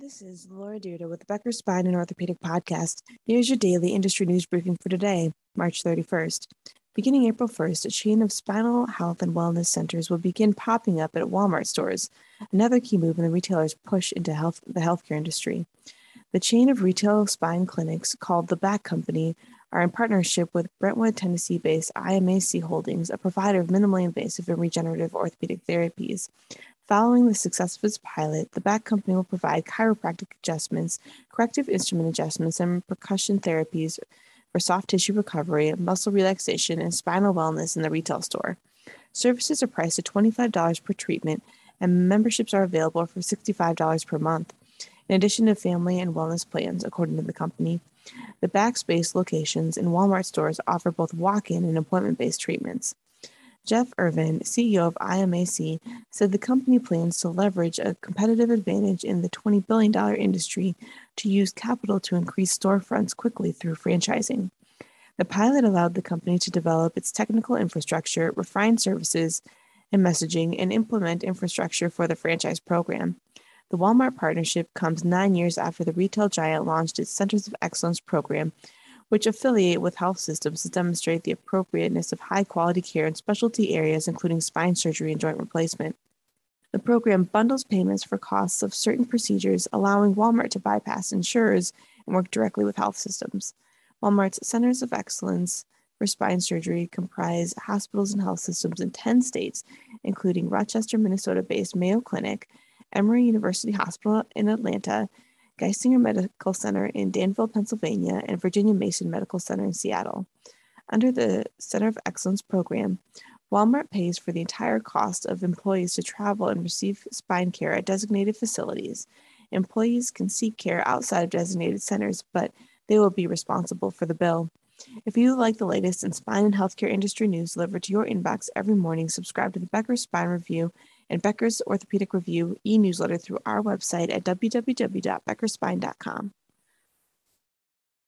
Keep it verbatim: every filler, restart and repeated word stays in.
This is Laura Duda with the Becker Spine and Orthopedic Podcast. Here's your daily industry news briefing for today, March thirty-first. Beginning April first, a chain of spinal health and wellness centers will begin popping up at Walmart stores, another key move in the retailer's push into health, the healthcare industry. The chain of retail spine clinics called The Back Company are in partnership with Brentwood, Tennessee-based I M A C Holdings, a provider of minimally invasive and regenerative orthopedic therapies. Following the success of its pilot, the Back Company will provide chiropractic adjustments, corrective instrument adjustments, and percussion therapies for soft tissue recovery, muscle relaxation, and spinal wellness in the retail store. Services are priced at twenty-five dollars per treatment, and memberships are available for sixty-five dollars per month, in addition to family and wellness plans, according to the company. The Backspace locations in Walmart stores offer both walk-in and appointment-based treatments. Jeff Irvin, C E O of I M A C, said the company plans to leverage a competitive advantage in the twenty billion dollars industry to use capital to increase storefronts quickly through franchising. The pilot allowed the company to develop its technical infrastructure, refine services and messaging, and implement infrastructure for the franchise program. The Walmart partnership comes nine years after the retail giant launched its Centers of Excellence program, which affiliate with health systems to demonstrate the appropriateness of high-quality care in specialty areas, including spine surgery and joint replacement. The program bundles payments for costs of certain procedures, allowing Walmart to bypass insurers and work directly with health systems. Walmart's Centers of Excellence for Spine Surgery comprise hospitals and health systems in ten states, including Rochester, Minnesota-based Mayo Clinic, Emory University Hospital in Atlanta, Geisinger Medical Center in Danville, Pennsylvania, and Virginia Mason Medical Center in Seattle. Under the Center of Excellence program, Walmart pays for the entire cost of employees to travel and receive spine care at designated facilities. Employees can seek care outside of designated centers, but they will be responsible for the bill. If you like the latest in spine and healthcare industry news delivered to your inbox every morning, subscribe to the Becker Spine Review and Becker's Orthopedic Review e-newsletter through our website at w w w dot becker spine dot com.